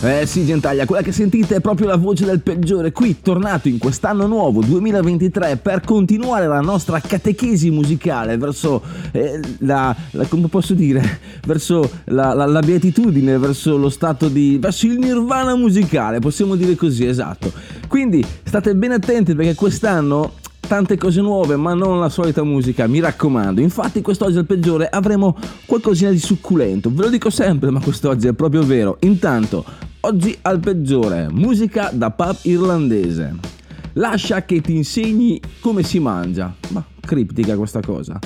Eh sì, gentaglia, quella che sentite è proprio la voce del peggiore, qui tornato in quest'anno nuovo 2023 per continuare la nostra catechesi musicale verso la beatitudine, verso lo stato di, verso il nirvana musicale, possiamo dire così, esatto. Quindi state ben attenti perché quest'anno tante cose nuove, ma non la solita musica, mi raccomando. Infatti quest'oggi al peggiore avremo qualcosina di succulento, ve lo dico sempre, ma quest'oggi è proprio vero. Intanto, oggi al peggiore, musica da pub irlandese. Lascia che ti insegni come si mangia. Ma criptica questa cosa.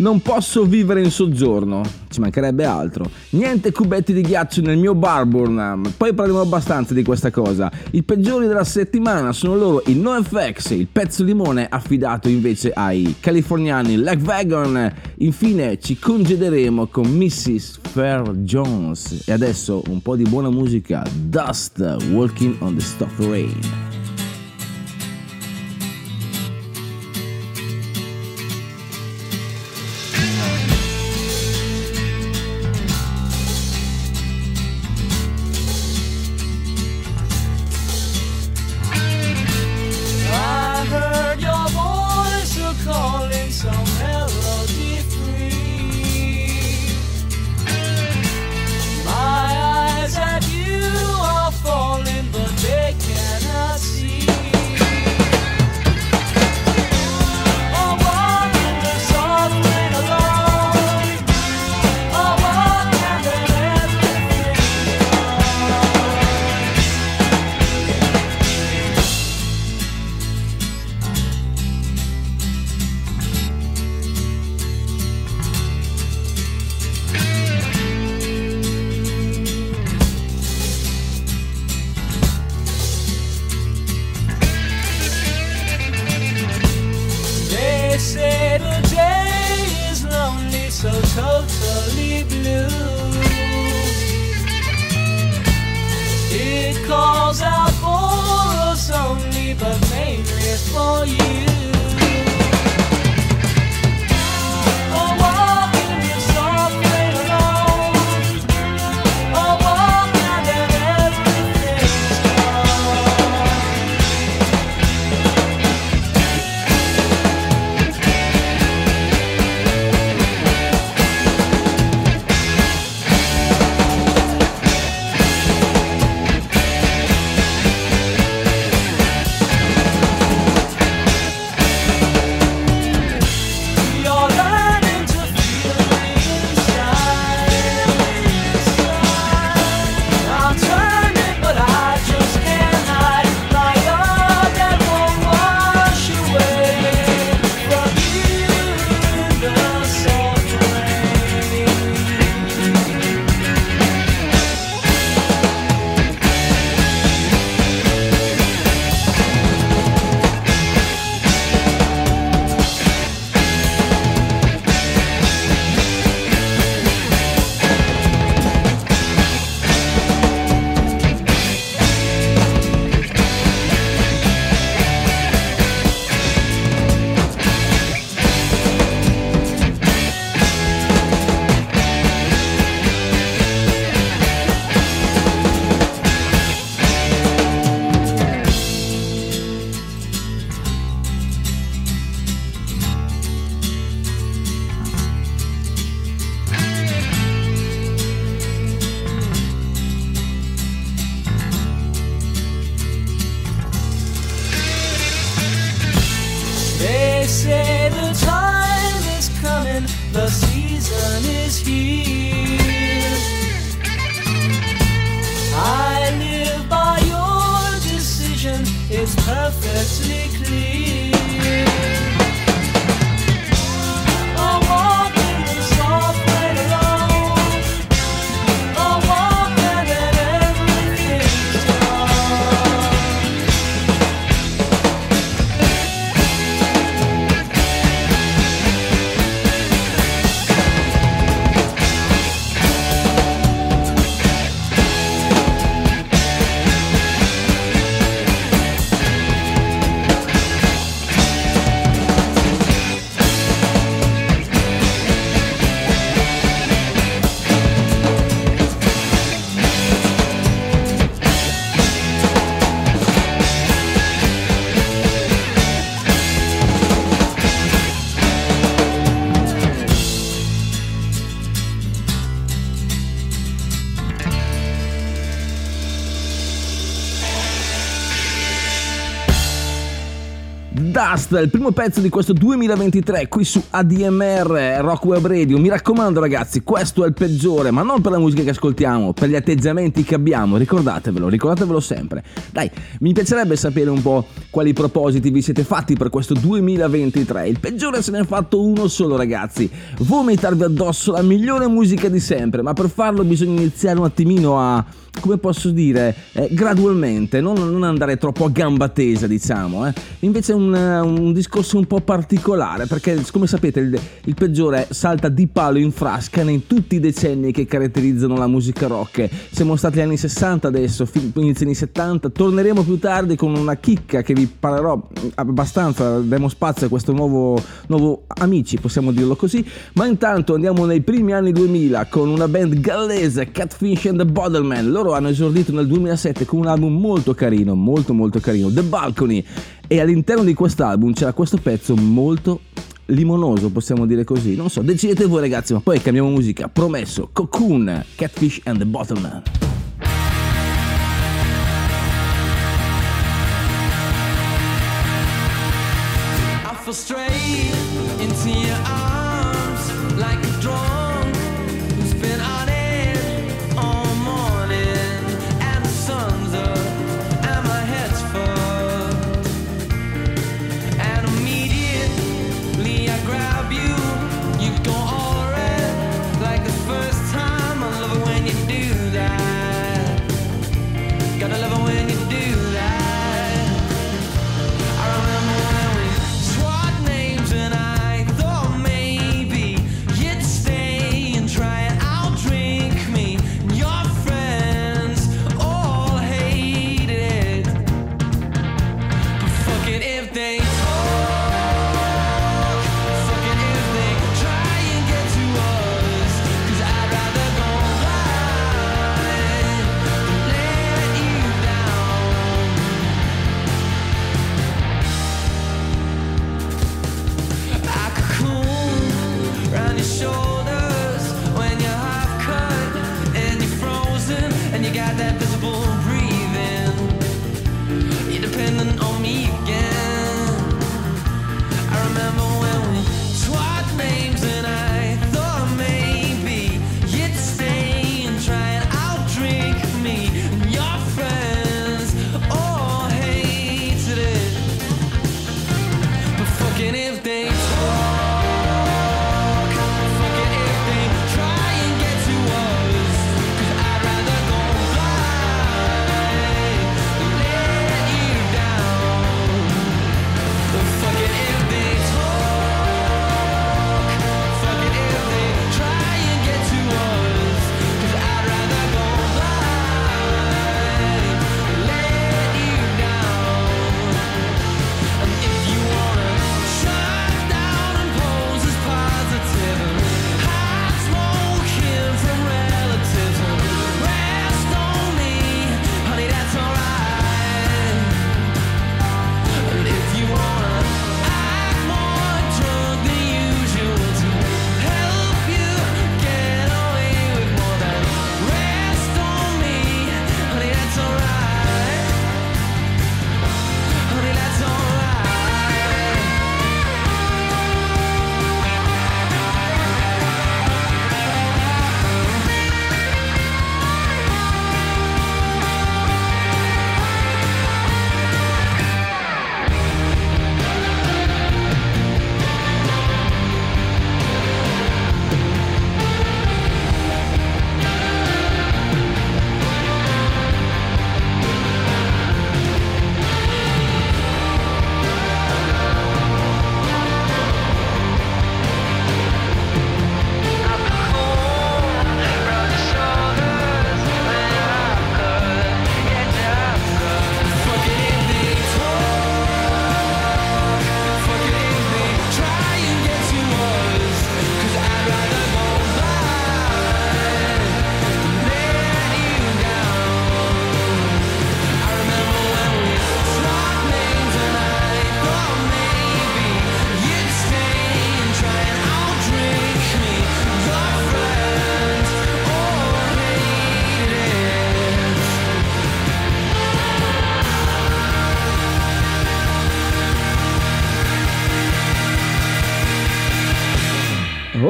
Non posso vivere in soggiorno, ci mancherebbe altro. Niente cubetti di ghiaccio nel mio Barbornam, poi parliamo abbastanza di questa cosa. I peggiori della settimana sono loro i NoFX, il pezzo limone affidato invece ai californiani Lagwagon. Infine ci congederemo con Mrs. Fair Jones e adesso un po' di buona musica. Dust, Walking on the Soft Rain. Dust, il primo pezzo di questo 2023 qui su ADMR Rock Web Radio. Mi raccomando ragazzi, questo è il peggiore, ma non per la musica che ascoltiamo, per gli atteggiamenti che abbiamo, ricordatevelo sempre. Dai, mi piacerebbe sapere un po' quali propositi vi siete fatti per questo 2023. Il peggiore se ne è fatto uno solo ragazzi, vomitarvi addosso la migliore musica di sempre, ma per farlo bisogna iniziare un attimino a, come posso dire, gradualmente, non andare troppo a gamba tesa diciamo, Invece è un discorso un po' particolare, perché come sapete il peggiore salta di palo in frasca in tutti i decenni che caratterizzano la musica rock. Siamo stati anni 60 adesso, inizio anni 70, torneremo più tardi con una chicca che vi parlerò abbastanza, daremo spazio a questo nuovo Amici, possiamo dirlo così, ma intanto andiamo nei primi anni 2000 con una band gallese, Catfish and the Bottlemen. Loro hanno esordito nel 2007 con un album molto carino, molto carino, The Balcony, e all'interno di quest'album c'era questo pezzo molto limonoso, possiamo dire così, non so, decidete voi ragazzi, ma poi cambiamo musica, promesso. Cocoon, Catfish and the Bottlemen. You go all red like the first time. I love it when you do that.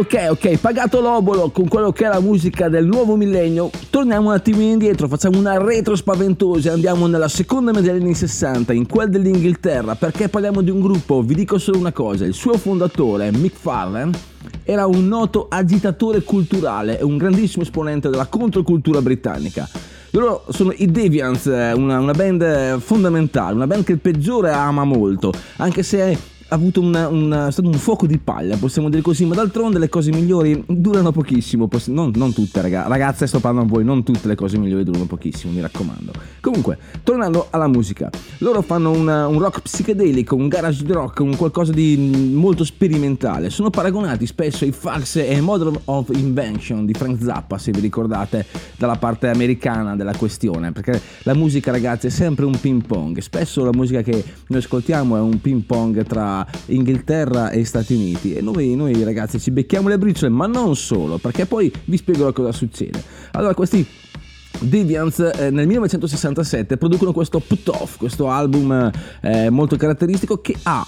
Ok, pagato l'obolo con quello che è la musica del nuovo millennio, torniamo un attimino indietro, facciamo una retro spaventosa, andiamo nella seconda metà degli anni 60, in quel dell'Inghilterra, perché parliamo di un gruppo. Vi dico solo una cosa, il suo fondatore, Mick Farren, era un noto agitatore culturale e un grandissimo esponente della controcultura britannica. Loro sono i Deviants, una band fondamentale, una band che il peggiore ama molto, anche se ha avuto stato un fuoco di paglia, possiamo dire così, ma d'altronde le cose migliori durano pochissimo, non tutte ragazze, sto parlando a voi, non tutte le cose migliori durano pochissimo, mi raccomando. Comunque, tornando alla musica, loro fanno un rock psichedelico, un garage rock, un qualcosa di molto sperimentale, sono paragonati spesso ai Fugs e ai Mothers of Invention di Frank Zappa, se vi ricordate, dalla parte americana della questione, perché la musica, ragazzi, è sempre un ping pong, spesso la musica che noi ascoltiamo è un ping pong tra Inghilterra e Stati Uniti, e noi ragazzi ci becchiamo le briciole, ma non solo, perché poi vi spiego cosa succede. Allora, questi Deviants nel 1967 producono questo Put Off, questo album molto caratteristico, che ha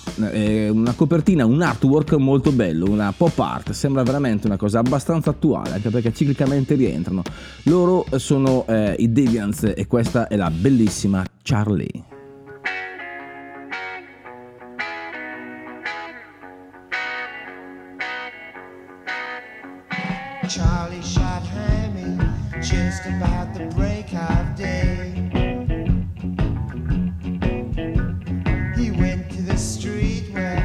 una copertina, un artwork molto bello, una pop art, sembra veramente una cosa abbastanza attuale, anche perché ciclicamente rientrano. Loro sono i Deviants, e questa è la bellissima Charlie. Charlie shot Hammy just about the break of day. He went to the street where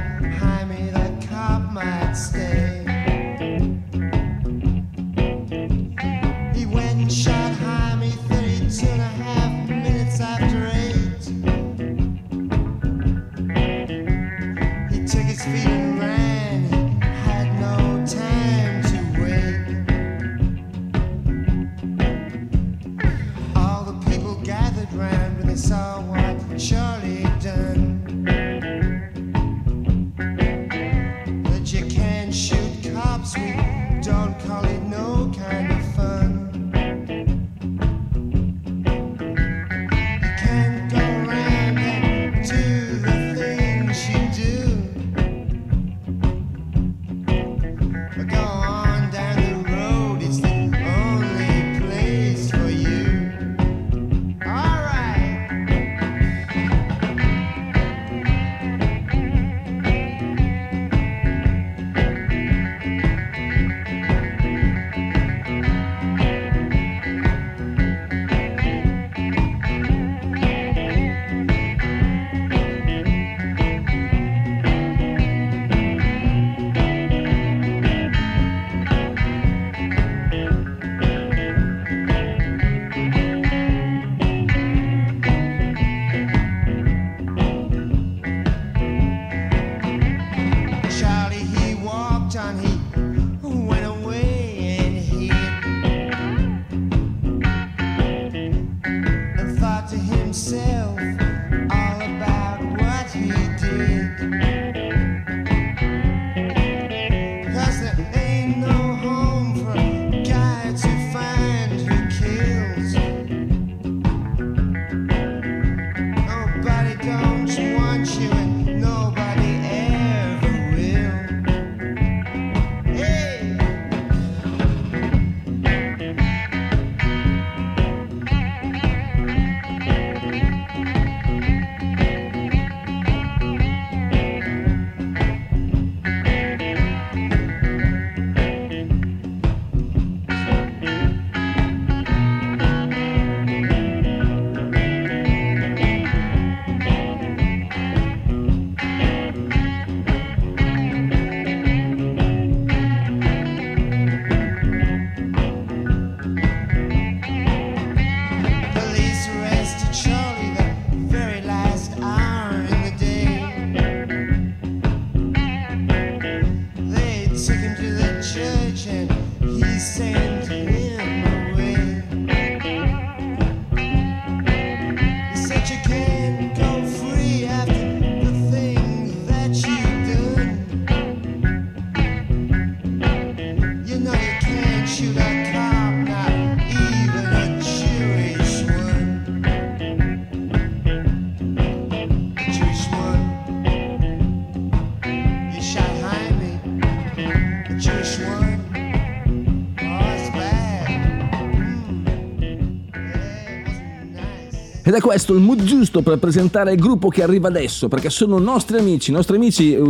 Hammy the cop might stay. He went and shot Hammy 32 and a half minutes after 8. He took his feet and ran. Saw what Charlie done, but you can't shoot cops, we don't call it no kind of fun. You can't go around and do the things you do, but go on down the road, it's the only place for you. Ed è questo il mood giusto per presentare il gruppo che arriva adesso, perché sono nostri amici,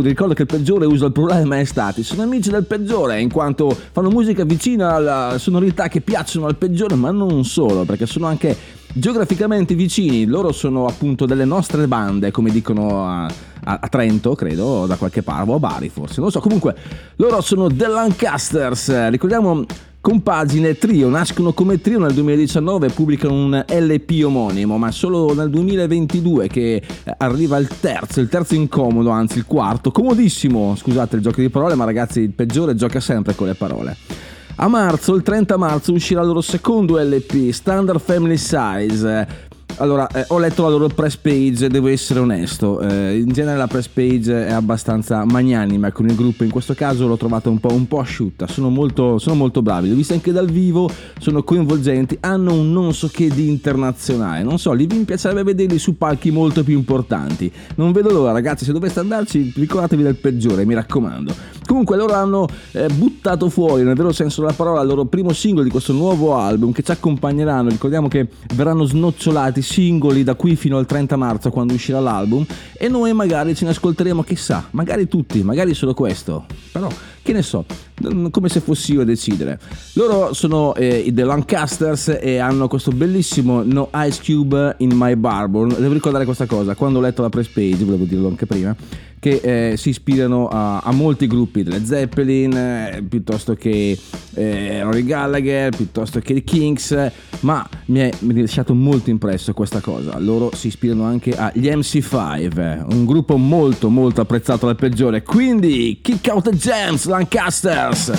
ricordo che Il Peggiore usa il plurale maestati, sono amici del peggiore in quanto fanno musica vicina alla sonorità che piacciono al peggiore, ma non solo, perché sono anche geograficamente vicini. Loro sono appunto delle nostre bande, come dicono a Trento, credo, da qualche parte, o a Bari forse, non lo so. Comunque loro sono The Lancasters, ricordiamo compagine trio, nascono come trio nel 2019, pubblicano un LP omonimo, ma solo nel 2022 che arriva il terzo incomodo, anzi il quarto, comodissimo, scusate il gioco di parole, ma ragazzi Il Peggiore gioca sempre con le parole. A marzo, il 30 marzo, uscirà il loro secondo LP, Standard Family Size. Allora, ho letto la loro press page, devo essere onesto, in genere la press page è abbastanza magnanima con il gruppo, in questo caso l'ho trovata un po' asciutta, sono molto bravi, li ho visti anche dal vivo, sono coinvolgenti, hanno un non so che di internazionale, non so, mi piacerebbe vederli su palchi molto più importanti, non vedo l'ora ragazzi, se doveste andarci ricordatevi del Peggiore, mi raccomando. Comunque loro hanno buttato fuori, nel vero senso della parola, il loro primo singolo di questo nuovo album che ci accompagneranno, ricordiamo che verranno snocciolati singoli da qui fino al 30 marzo quando uscirà l'album, e noi magari ce ne ascolteremo, chissà, magari tutti, magari solo questo, però che ne so, come se fossi io a decidere. Loro sono i The Lancasters e hanno questo bellissimo No Ice Cube in My Barber. Devo ricordare questa cosa, quando ho letto la press page, volevo dirlo anche prima, che si ispirano a molti gruppi, delle Zeppelin, piuttosto che Rory Gallagher, piuttosto che i Kings, ma mi è lasciato molto impresso questa cosa. Loro si ispirano anche agli MC5, un gruppo molto molto apprezzato dal Peggiore, quindi kick out the jams, Lancasters!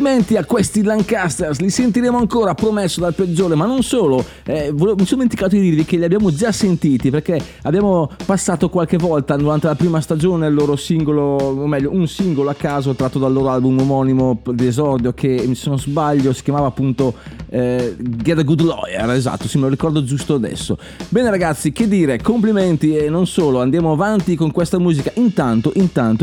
Complimenti a questi Lancasters, li sentiremo ancora, promesso, dal Peggiore. Ma non solo, mi sono dimenticato di dirvi che li abbiamo già sentiti, perché abbiamo passato qualche volta durante la prima stagione il loro singolo, o meglio un singolo a caso tratto dal loro album omonimo d'esordio, che se non sbaglio si chiamava appunto Get a Good Lawyer, esatto, sì, me lo ricordo giusto adesso. Bene ragazzi, che dire, complimenti e non solo, andiamo avanti con questa musica. Intanto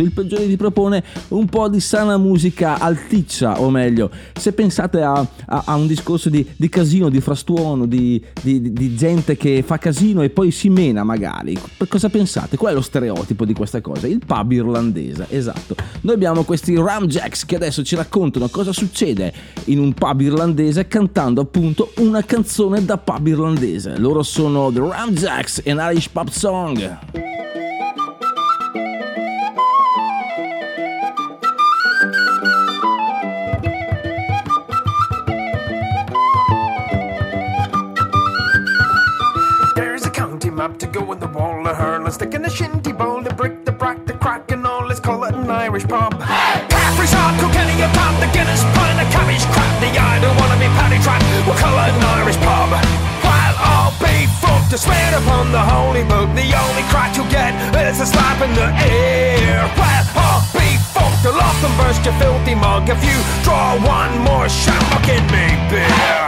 il Peggiore vi propone un po' di sana musica alticcia, o meglio, se pensate a un discorso di casino, di frastuono, di gente che fa casino e poi si mena magari, cosa pensate? Qual è lo stereotipo di questa cosa? Il pub irlandese, esatto. Noi abbiamo questi Ramjacks che adesso ci raccontano cosa succede in un pub irlandese cantando appunto una canzone da pub irlandese. Loro sono The Ramjacks, an Irish pub song. To go in the wall of hurl and stick in the shinty bowl, the brick, the brack, the crack and all, let's call it an Irish pub. Hey! Caffrey's hard, Kilkenny, a pub, the Guinness pint, the cabbage crap, the I don't wanna be paddy trapped, we'll call it an Irish pub. While I'll be fucked, I swear upon the holy book, the only crack you'll get is a slap in the ear. While I'll be fucked, I'll laugh and burst your filthy mug, if you draw one more shot, I'll get me beer.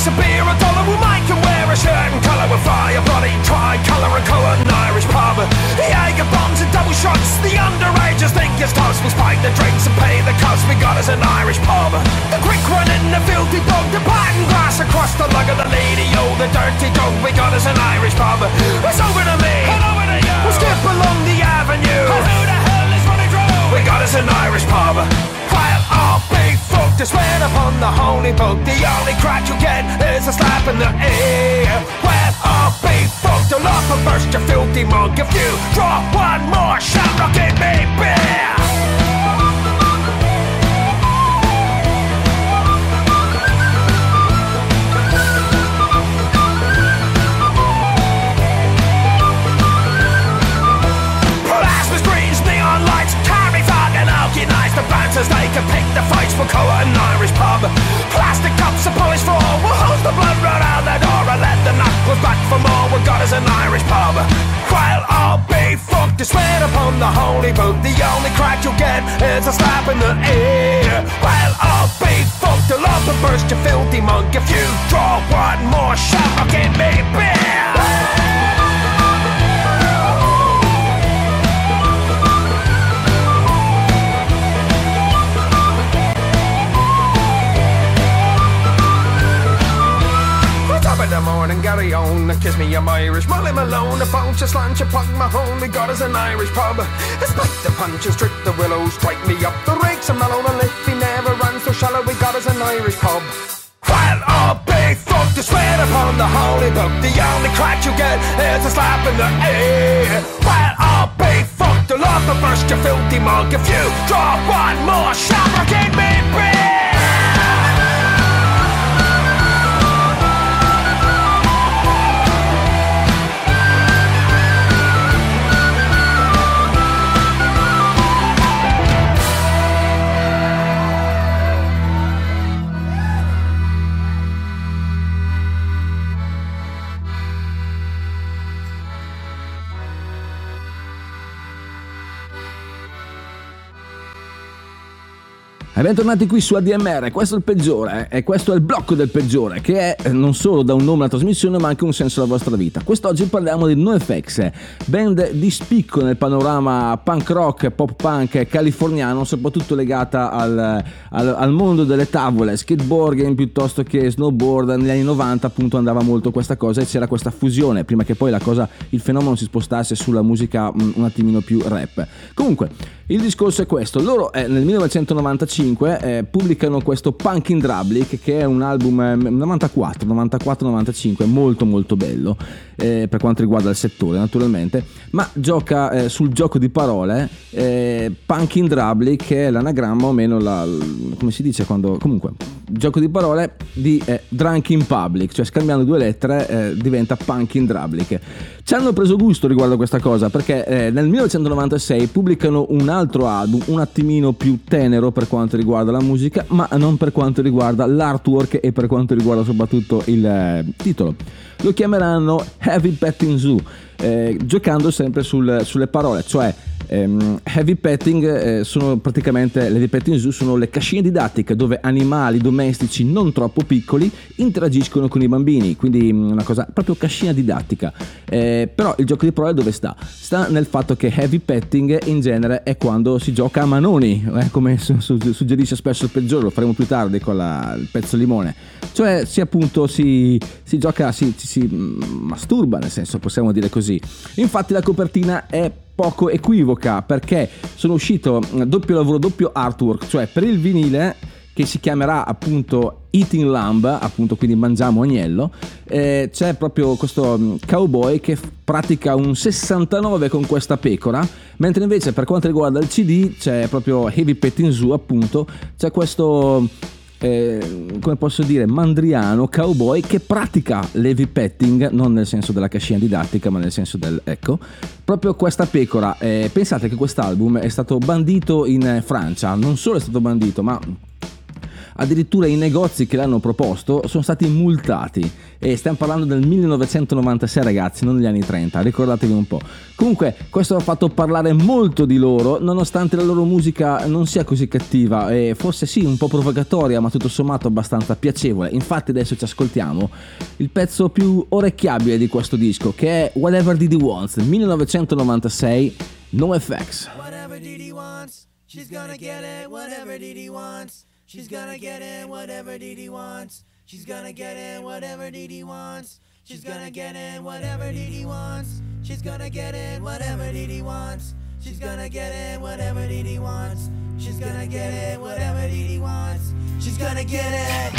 A beer, a dollar, we'll make him wear a shirt and colour with fire, bloody tri-colour and colour an Irish pub. The Jager bombs and double shots, the underagers think it's toss. We'll spike the drinks and pay the cost, we got us an Irish pub. The quick one in the filthy dog, the biting glass across the lug of the lady, oh the dirty dog, we got us an Irish pub. It's over to me, and over to you, we'll skip along the avenue, and who the hell is running through? We got us an Irish pub. Quiet off, big folk, just sweat upon the holy book. The only crack you get is a slap in the ear. Well, I'll be fucked, I'll laugh and burst your filthy mug. If you draw one more shot, I'll give me beer. The bouncers, they can pick the fights, we'll call it an Irish pub. Plastic cups are polished for, we'll hold the blood right out the door and let the knuckles back for more, we've got us an Irish pub. Well, I'll be fucked, I swear upon the holy book, the only crack you'll get is a slap in the ear. Well, I'll be fucked, I'll love and burst, you filthy monk, if you draw one more shot, I'll give me beer. The morning, Gary on, kiss me, I'm Irish. Molly Malone, a bunch of slant, a pug, my home, we got us an Irish pub. Spike the punches, strip the willows, strike me up the rakes, and mellow, and lift me never ran so shallow, we got us an Irish pub. Well, I'll be fucked, I swear upon the holy book, the only crack you get is a slap in the ear. Well, I'll be fucked, I'll love and burst your filthy mug, if you draw one more shot, I'll give me bread. E bentornati qui su ADMR, questo è il Peggiore e questo è il blocco del Peggiore, che è non solo da un nome alla trasmissione ma anche un senso alla vostra vita. Quest'oggi parliamo di NoFX, band di spicco nel panorama punk rock, pop punk californiano, soprattutto legata al mondo delle tavole, skateboarding piuttosto che snowboard. Negli anni 90 appunto andava molto questa cosa e c'era questa fusione, prima che poi il fenomeno si spostasse sulla musica un attimino più rap. Comunque il discorso è questo, loro nel 1995 pubblicano questo Punk in Drublic, che è un album 94-95 molto molto bello per quanto riguarda il settore naturalmente, ma gioca sul gioco di parole. Punk in Drublic, che è l'anagramma o meno come si dice quando comunque gioco di parole di drunk in public, cioè scambiando due lettere diventa punk in drublic. Ci hanno preso gusto riguardo a questa cosa perché nel 1996 pubblicano un altro album un attimino più tenero per quanto riguarda la musica, ma non per quanto riguarda l'artwork e per quanto riguarda soprattutto il titolo. Lo chiameranno Heavy Petting Zoo, giocando sempre sulle parole, cioè heavy petting sono praticamente le petting zoo, sono le cascine didattiche dove animali domestici non troppo piccoli interagiscono con i bambini, quindi una cosa proprio cascina didattica. Però il gioco di parole dove sta? Sta nel fatto che heavy petting in genere è quando si gioca a manoni, come suggerisce spesso il peggiore, lo faremo più tardi con il pezzo limone, cioè si appunto si gioca, si masturba, nel senso possiamo dire così. Infatti la copertina è poco equivoca perché sono uscito doppio lavoro, doppio artwork, cioè per il vinile che si chiamerà appunto Eating Lamb, appunto quindi mangiamo agnello, c'è proprio questo cowboy che pratica un 69 con questa pecora, mentre invece per quanto riguarda il CD c'è proprio Heavy Petting Zoo, appunto c'è questo come posso dire mandriano cowboy che pratica l'heavy petting, non nel senso della cascina didattica ma nel senso del proprio questa pecora. Pensate che quest'album è stato bandito in Francia, non solo è stato bandito ma addirittura i negozi che l'hanno proposto sono stati multati, e stiamo parlando del 1996 ragazzi, non degli anni 30, ricordatevi un po'. Comunque questo ha fatto parlare molto di loro, nonostante la loro musica non sia così cattiva e forse sì un po' provocatoria ma tutto sommato abbastanza piacevole. Infatti adesso ci ascoltiamo il pezzo più orecchiabile di questo disco, che è Whatever Diddy Wants, 1996, NoFX. Whatever Diddy wants, she's gonna get it. Whatever Diddy wants, she's gonna get in whatever Diddy wants. She's gonna get in whatever Diddy wants. She's gonna get in whatever Diddy wants. She's gonna get in whatever Diddy wants. She's gonna get in whatever Diddy wants. She's gonna get in whatever Diddy wants. She's gonna get it. Whatever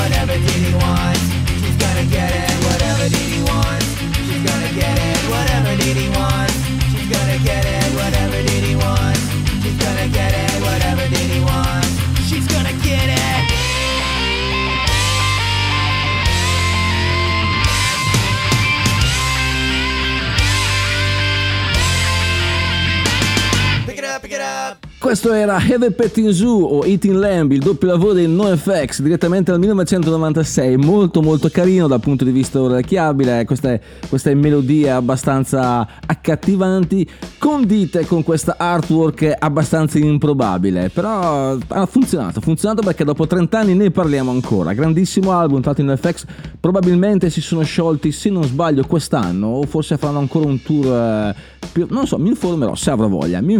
Diddy wants, she's gonna get it. Whatever Diddy wants, Questo era Head and Petting Zoo o Eating Lamb, il doppio lavoro dei NoFX direttamente dal 1996, molto carino dal punto di vista orecchiabile, queste melodie abbastanza accattivanti, condite con questa artwork abbastanza improbabile, però ha funzionato perché dopo 30 anni ne parliamo ancora. Grandissimo album, tratto in NoFX, probabilmente si sono sciolti, se non sbaglio, quest'anno, o forse faranno ancora un tour, non so, mi informerò se avrò voglia, Vi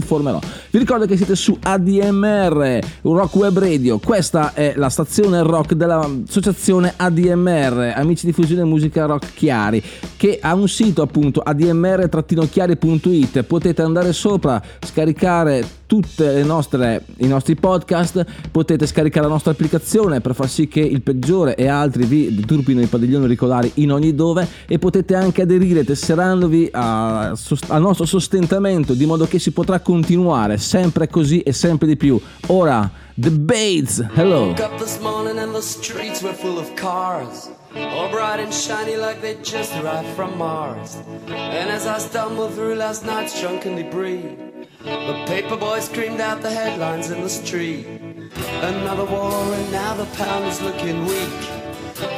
ricordo che siete su ADMR, Rock Web Radio, questa è la stazione rock dell'associazione ADMR, Amici Diffusione Musica Rock Chiari, che ha un sito appunto admr-chiari.it, potete andare sopra, scaricare tutte le nostre, i nostri podcast, potete scaricare la nostra applicazione per far sì che Il Peggiore e altri vi turpino i padiglioni auricolari in ogni dove, e potete anche aderire tesserandovi al nostro sostentamento, di modo che si potrà continuare sempre così e sempre di più. Ora The Bates, hello. All bright and shiny like they just arrived from Mars. And as I stumbled through last night's drunken debris, the paper boy screamed out the headlines in the street. Another war and now the pound is looking weak.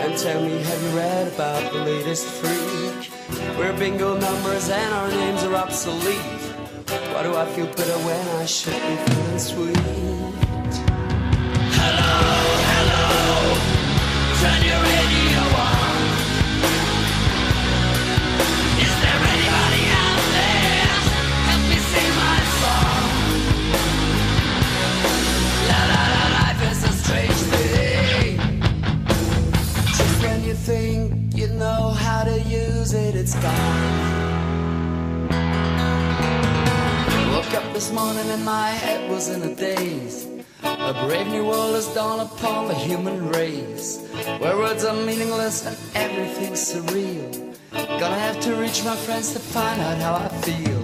And tell me, have you read about the latest freak? We're bingo numbers and our names are obsolete. Why do I feel bitter when I should be feeling sweet? Hello, hello, turn your radio on. Is there anybody out there? Help me sing my song. La la la, life is a strange thing. Just when you think you know how to use it, it's gone. Woke up this morning and my head was in a daze. A brave new world has dawned upon the human race, where words are meaningless and everything's surreal. Gonna have to reach my friends to find out how I feel.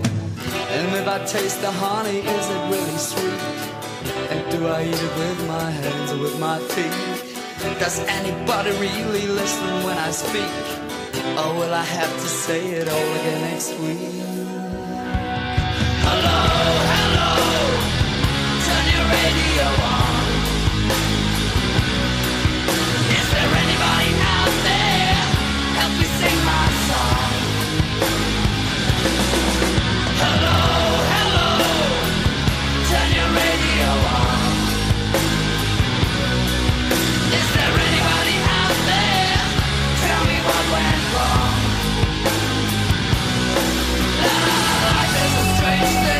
And if I taste the honey, is it really sweet? And do I eat it with my hands or with my feet? Does anybody really listen when I speak? Or will I have to say it all again next week? Hello, hello, radio on. Is there anybody out there? Help me sing my song. Hello, hello, turn your radio on. Is there anybody out there? Tell me what went wrong. Life is a strange thing.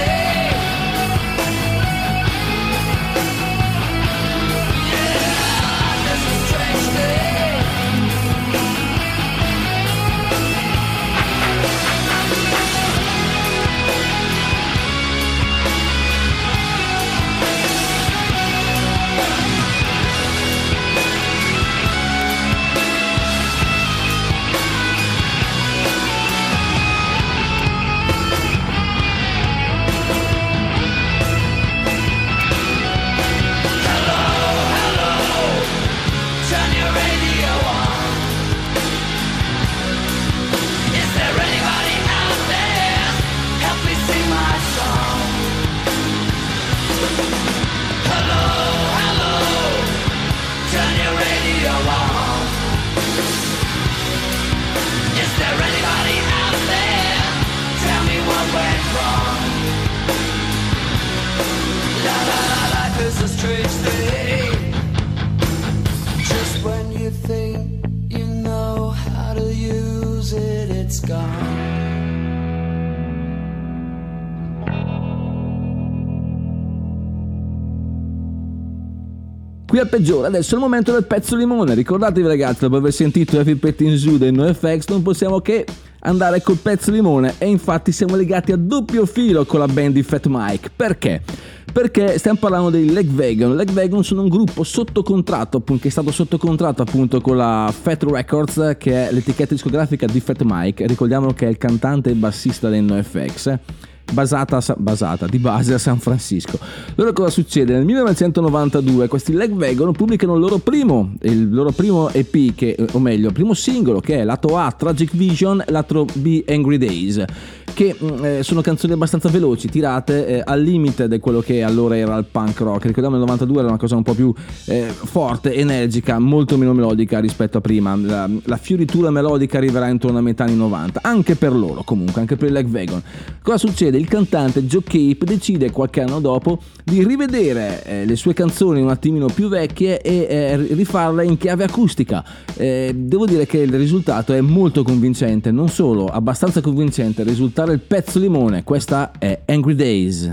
Qui al Peggiore, adesso è il momento del pezzo limone. Ricordatevi ragazzi, dopo aver sentito Il Peggiore in Zoo dei NoFX, non possiamo che andare col pezzo limone, e infatti siamo legati a doppio filo con la band di Fat Mike. Perché? Perché stiamo parlando dei Lagwagon. Lagwagon sono un gruppo sotto contratto, appunto, che è stato sotto contratto appunto con la Fat Records, che è l'etichetta discografica di Fat Mike. Ricordiamo che è il cantante e bassista dei NoFX, basata di base a San Francisco. Allora cosa succede? Nel 1992 questi Lagwagon pubblicano il loro primo EP, primo singolo, che è lato A Tragic Vision, lato B Angry Days. che sono canzoni abbastanza veloci, tirate al limite di quello che allora era il punk rock. Ricordiamo il 92 era una cosa un po' più forte, energica, molto meno melodica rispetto a prima. La fioritura melodica arriverà intorno a metà anni 90, anche per loro, comunque, anche per i Lagwagon. Cosa succede? Il cantante Joe Cape decide qualche anno dopo di rivedere le sue canzoni un attimino più vecchie e rifarle in chiave acustica. Devo dire che il risultato è molto convincente, non solo, abbastanza convincente risultare il pezzo limone. Questa è Angry Days.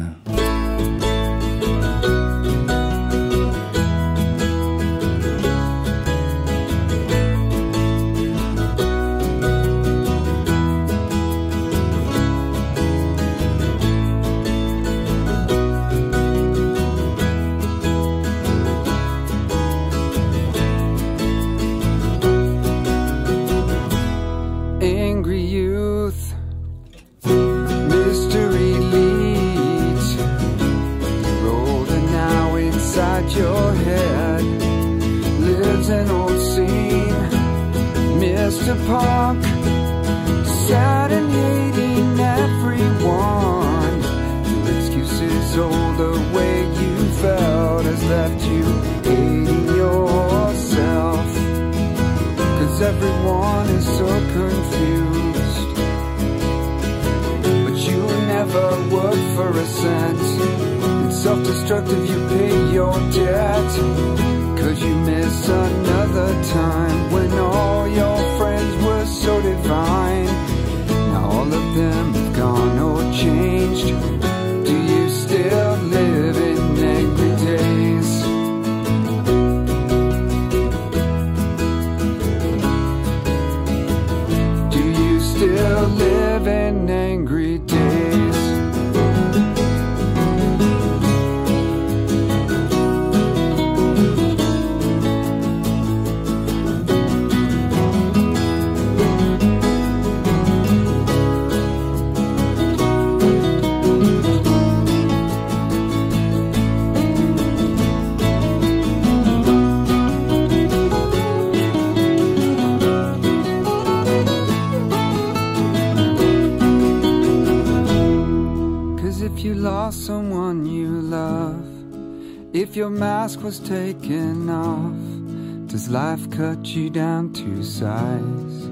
Was taken off. Does life cut you down to size?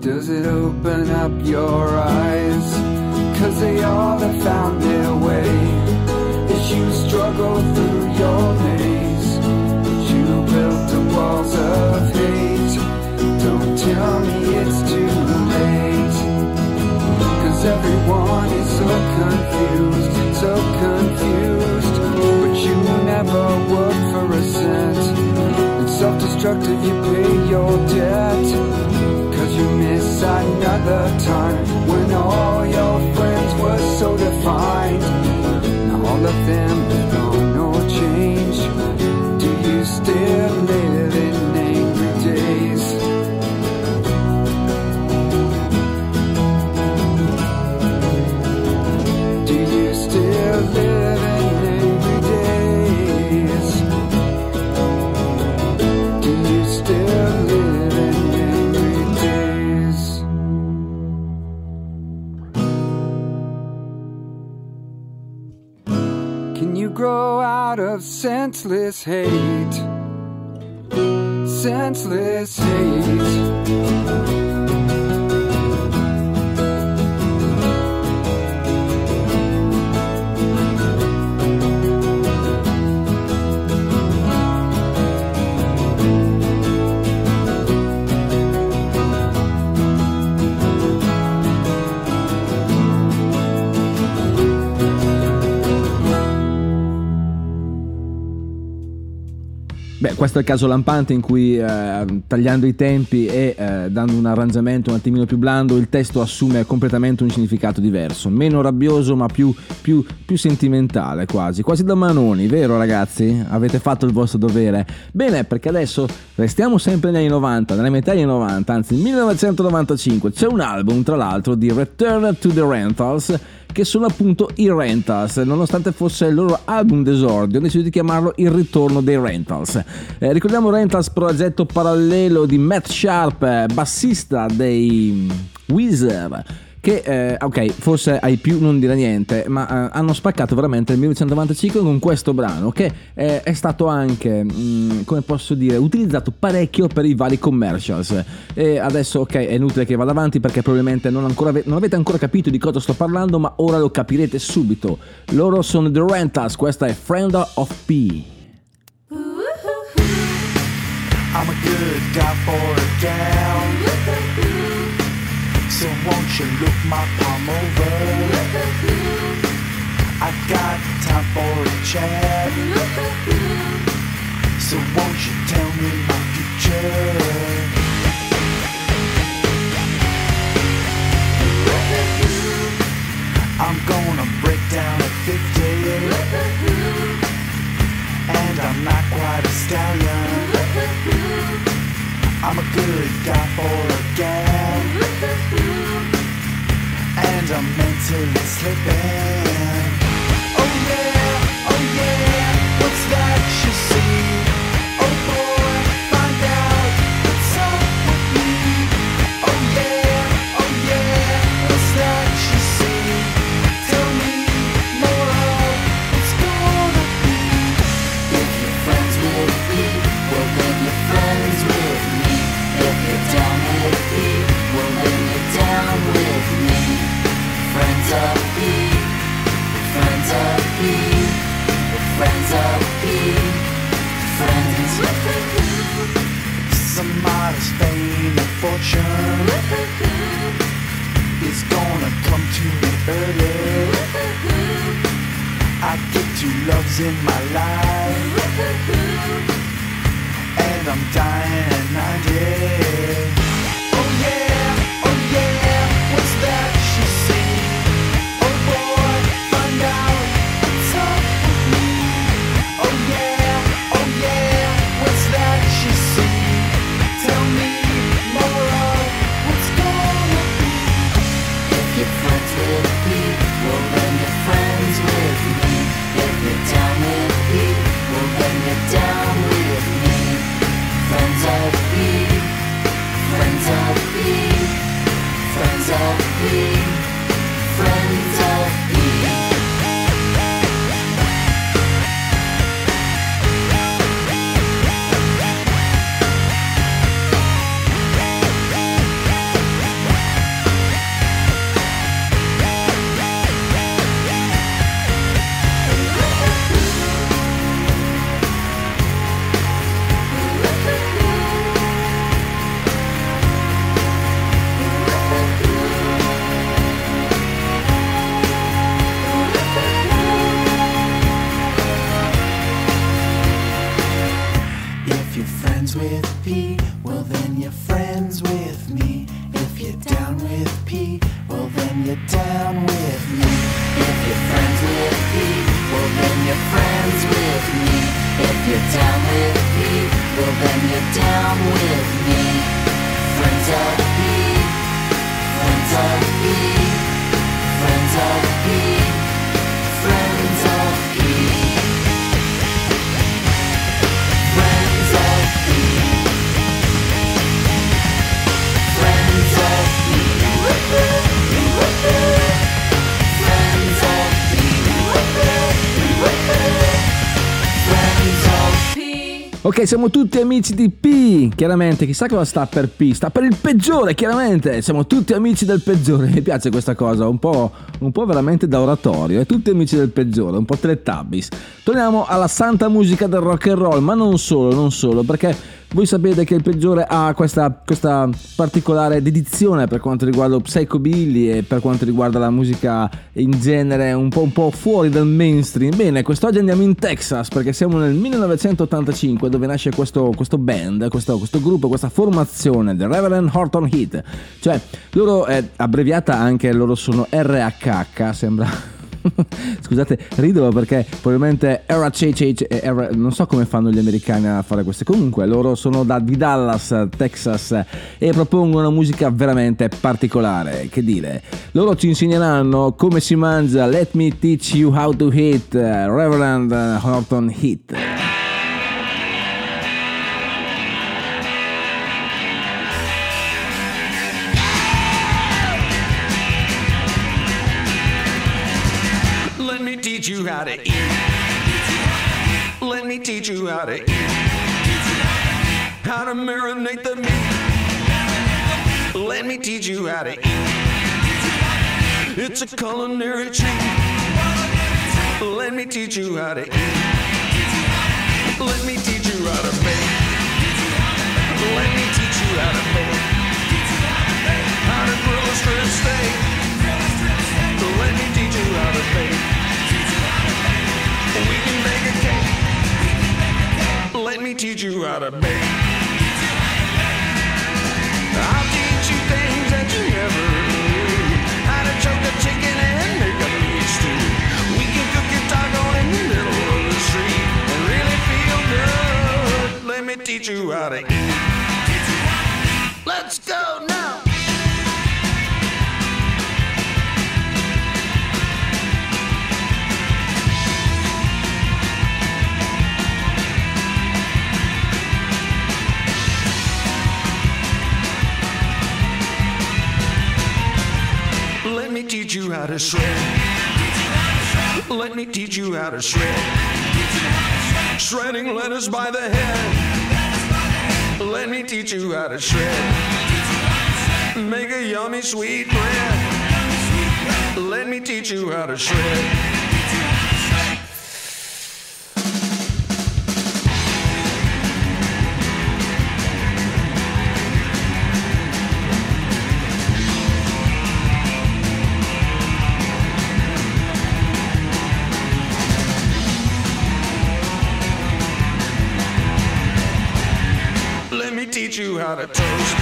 Does it open up your eyes? Cause they all have found their way. As you struggle through your maze, you built the walls of hate. Don't tell me it's too late. Cause everyone is so confused, so confused. You never work for a cent. It's self-destructive, you pay your debt. Cause you miss another time when all your friends were so defined. Now all of them have gone or changed. Do you still live in angry days? Do you still live in grow out of senseless hate, senseless hate. Beh, questo è il caso lampante in cui tagliando i tempi e dando un arrangiamento un attimino più blando, il testo assume completamente un significato diverso, meno rabbioso ma più sentimentale, quasi da Manoni, vero ragazzi? Avete fatto il vostro dovere. Bene, perché adesso restiamo sempre negli anni 90, nella metà degli anni 90, anzi 1995, c'è un album tra l'altro di Return to the Rentals, che sono appunto i Rentals. Nonostante fosse il loro album d'esordio, ho deciso di chiamarlo Il Ritorno dei Rentals. Ricordiamo Rentals, progetto parallelo di Matt Sharp, bassista dei Weezer, che ok, forse ai più non dirà niente, ma hanno spaccato veramente nel 1995 con questo brano, che è stato anche come posso dire, utilizzato parecchio per i vari commercials. E adesso ok, è inutile che vada avanti perché probabilmente non avete ancora capito di cosa sto parlando, ma ora lo capirete subito. Loro sono The Rentals, questa è Friend of P. I'm a good guy for a gal, so won't you look my palm over? I got time for a chat, so won't you tell me my future? I'm gonna break down at 50. And I'm not quite a stallion. I'm a good guy for a gal, and I'm mentally slipping. Oh yeah, what's that you see? Oh boy, find out what's up with me. Oh yeah, what's that you see? Tell me more of what's gonna be. If you're friends with me, well then you're friends with me. If you're down with me, well then you're down with me. Friends of me, friends of me, friends of me, friends with me. Some modest fame and fortune is gonna come to me early. I get two loves in my life, and I'm dying at 90. Oh yeah, what's that she see? Oh boy, find out what's up with me. Oh yeah, what's that she see? Tell me more of what's gonna be. If you're friends with me, well then you're friends with me. If you're down with me, well then you're down with me. Friends of me, friends of me, friends of me, friends of me. Ok, siamo tutti amici di P, chiaramente, chissà cosa sta per P, sta per il peggiore, chiaramente, siamo tutti amici del peggiore, mi piace questa cosa, un po' veramente da oratorio, tutti amici del peggiore, un po' Teletubbies. Torniamo alla santa musica del rock and roll, ma non solo, perché voi sapete che il peggiore ha questa particolare dedizione per quanto riguarda lo psychobilly e per quanto riguarda la musica in genere un po' fuori dal mainstream. Bene, quest'oggi andiamo in Texas perché siamo nel 1985, dove nasce questo band, questo gruppo, questa formazione, The Reverend Horton Heat. Cioè, loro è abbreviata anche, loro sono RHH, sembra... Scusate, rido perché probabilmente non so come fanno gli americani a fare queste. Comunque, loro sono di Dallas, Texas, e propongono musica veramente particolare. Che dire, loro ci insegneranno come si mangia. Let me teach you how to eat, Reverend Horton Heat. how to eat. Let me teach you how to eat. How to marinate the meat. Let me teach you how to eat. It's a culinary treat. Let me teach you how to eat. Let me teach you how to bake. Let me teach you how to bake. How to grill a strip steak. Let me teach you how to bake. We can bake a cake. Let me teach you how to bake. I'll teach you things that you never knew. How to choke a chicken and make a meat stew. We can cook your taco in the middle of the street and really feel good. Let me teach you how to eat. Let's go now. Let me teach you how to shred. Let me teach you how to shred. Shredding letters by the head. Let me teach you how to shred. Make a yummy sweet bread. Let me teach you how to shred. Let me teach you how to toast.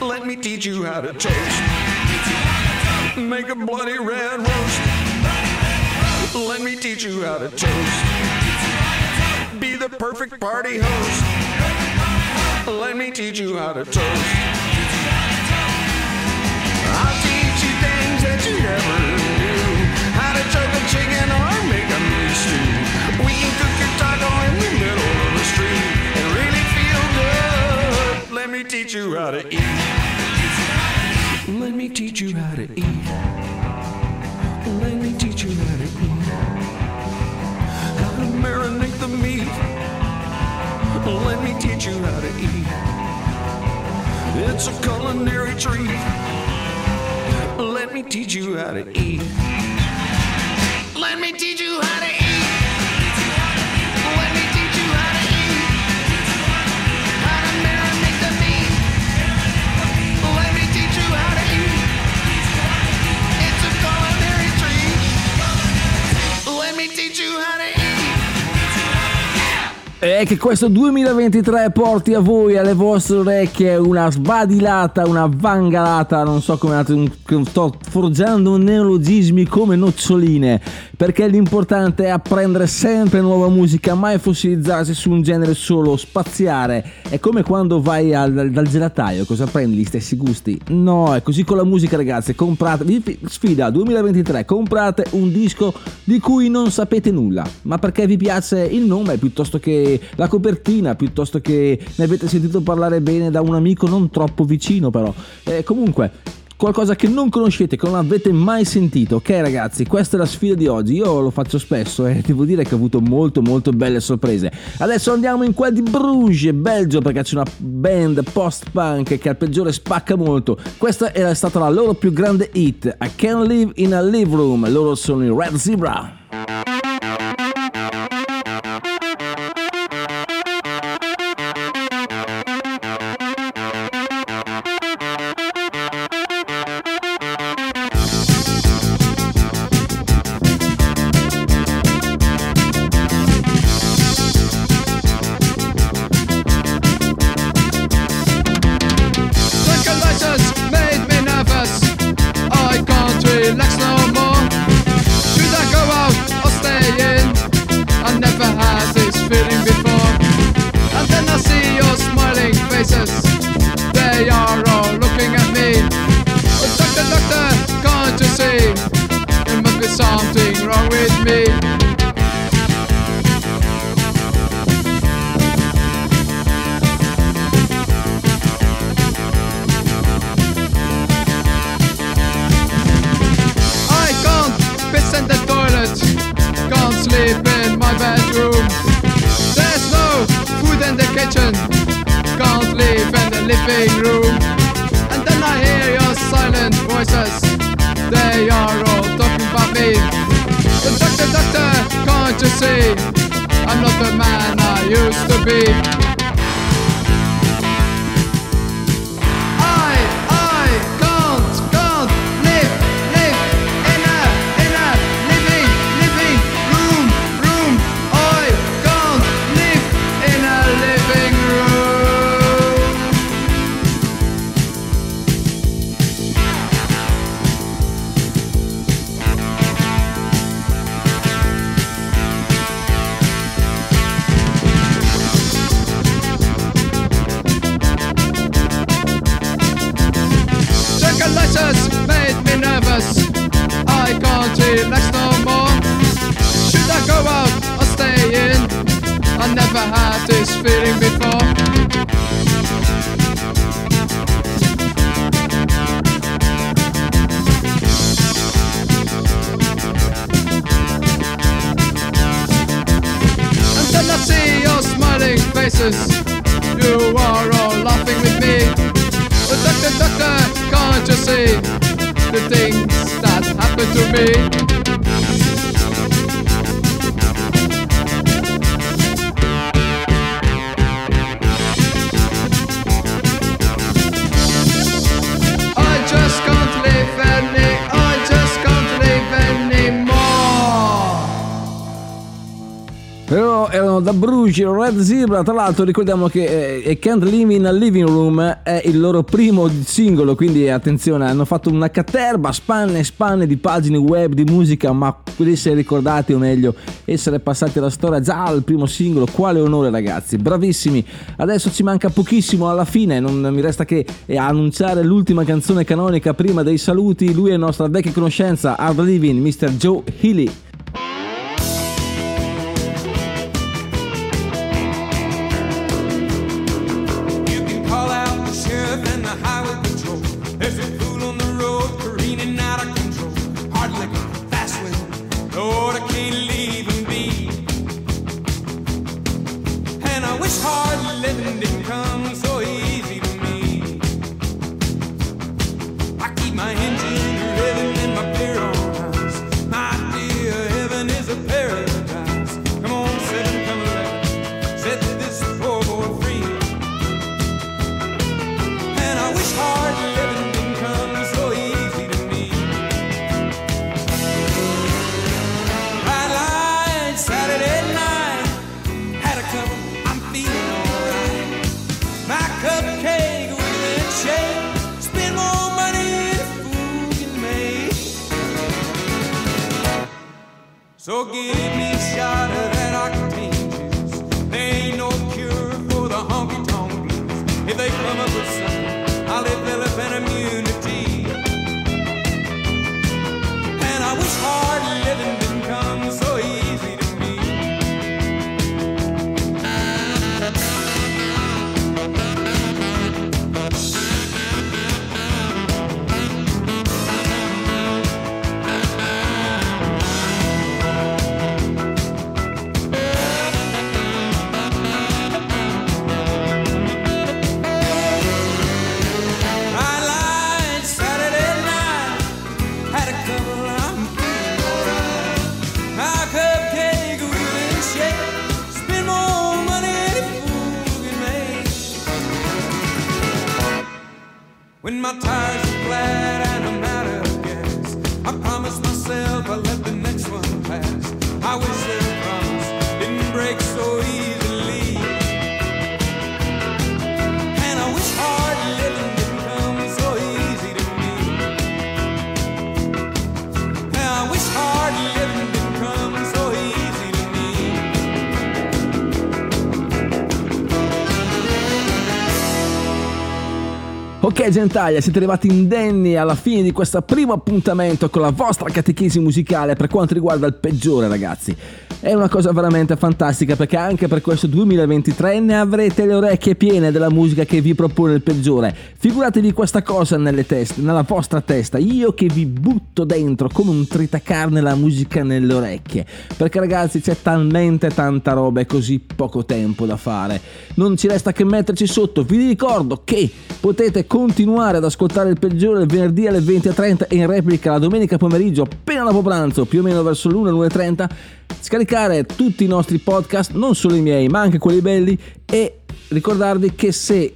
Let me teach you how to toast. Make a bloody red roast. Let me teach you how to toast. Be the perfect party host. Let me teach you how to toast. I'll teach you things that you never knew. How to choke a chicken or make a meat stew. We can cook your taco in the middle of the street. Let me teach you how to eat. Let me teach you how to eat. Let me teach you how to eat. How to marinate the meat. Let me teach you how to eat. It's a culinary treat. Let me teach you how to eat. Let me teach you how to eat. E che questo 2023 porti a voi, alle vostre orecchie, una sbadilata, una vangalata, non so come altri, sto forgiando neologismi come noccioline, perché l'importante è apprendere sempre nuova musica, mai fossilizzarsi su un genere solo, spaziare. È come quando vai dal gelataio, cosa prendi? Gli stessi gusti? No, è così con la musica, ragazzi. Comprate, vi sfida 2023, comprate un disco di cui non sapete nulla, ma perché vi piace il nome piuttosto che la copertina, piuttosto che ne avete sentito parlare bene da un amico non troppo vicino, però comunque qualcosa che non conoscete, che non avete mai sentito. Ok ragazzi, questa è la sfida di oggi. Io lo faccio spesso e devo dire che ho avuto molto belle sorprese. Adesso andiamo in quel di Bruges, Belgio, perché c'è una band post-punk che al peggiore spacca molto. Questa è stata la loro più grande hit, I Can't Live in a Live Room. Loro sono i Red Zebra. Relax no more. Should I go out? living room. And then I hear your silent voices, they are all talking about me. The doctor, doctor, can't you see, I'm not the man I used to be. I can't live in a living room. I can't live in a living made me nervous, I can't relax no more. Should I go out or stay in? I never had this feeling before. And then I see your smiling faces, you are all laughing with me. But doctor, doctor, can't you see the things that happen to me? I just can't live anymore. Però erano da Bruci, Red Zebra, tra l'altro ricordiamo che Can't Live in a Living Room è il loro primo singolo, quindi attenzione, hanno fatto una caterba, spanne e spanne di pagine web di musica, ma essere ricordati, o meglio essere passati alla storia già al primo singolo, quale onore ragazzi, bravissimi. Adesso ci manca pochissimo alla fine, non mi resta che annunciare l'ultima canzone canonica prima dei saluti. Lui è nostra vecchia conoscenza, Hard Living, Mr. Joe Healy. So give me a shot of that octane juice. There ain't no cure for the honky-tonk blues. If they come up with something, I'll develop an immunity. And I wish hard living didn't come so easy to me. When my tires are flat and I'm out of gas, I promised myself I'll let the next one pass. I wish that promise didn't break so easily. And I wish hard living didn't come so easy to me. And I wish hard living didn't come so easy to me. Ok gentaglia, siete arrivati indenni alla fine di questo primo appuntamento con la vostra catechesi musicale per quanto riguarda il peggiore, ragazzi. È una cosa veramente fantastica, perché anche per questo 2023 ne avrete le orecchie piene della musica che vi propone il peggiore. Figuratevi questa cosa nelle teste, nella vostra testa, io che vi butto dentro come un tritacarne la musica nelle orecchie, perché ragazzi c'è talmente tanta roba e così poco tempo da fare, non ci resta che metterci sotto. Vi ricordo che potete continuare ad ascoltare il peggiore il venerdì alle 20.30 e in replica la domenica pomeriggio appena dopo pranzo, più o meno verso l'1-1.30, scaricare tutti i nostri podcast, non solo i miei ma anche quelli belli, e ricordarvi che se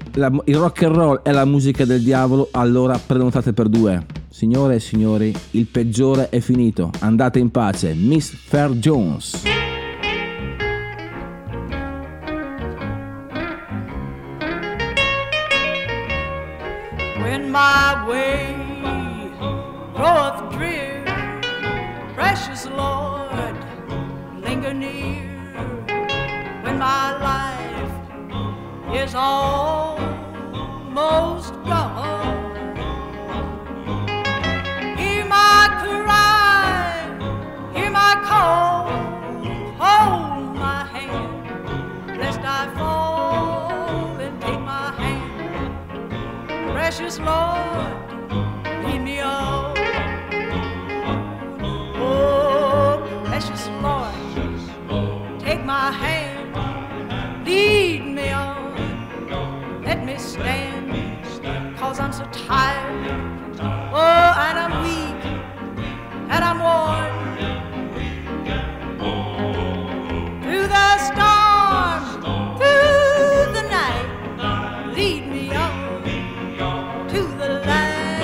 il rock and roll è la musica del diavolo, allora prenotate per due. Signore e signori, il peggiore è finito, andate in pace. Miss Fair Jones. When my way groweth drear, precious Lord, linger near. When my life is almost gone, hear my cry, hear my call, hold my hand, lest I fall and take my hand. Precious Lord, lead me on. Lord, take my hand, lead me on, let me stand, 'cause I'm so tired, oh, and I'm weak, and I'm worn, through the storm, through the night, lead me on, to the light,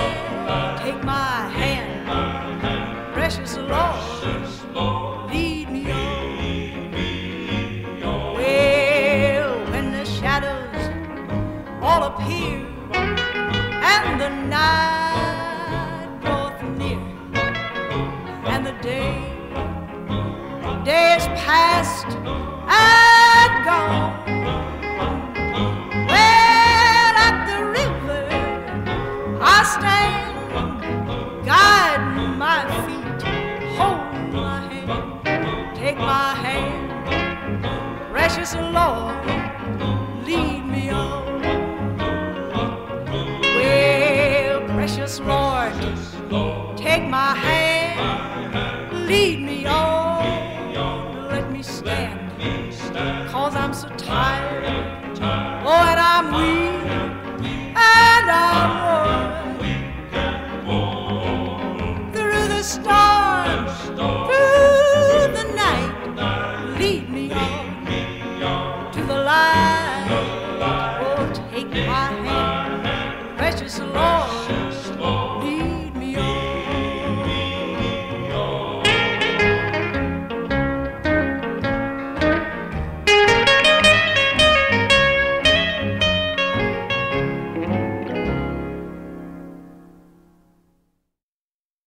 take my hand, precious Lord. Here and the night draweth near, and the day is past and gone. When at the river I stand, guide my feet, hold my hand, take my hand, precious Lord, lead me on. Precious Lord, take my hand, lead me on, let me stand, 'cause I'm so tired, oh, and I'm weak, and I'm worn, through the storm.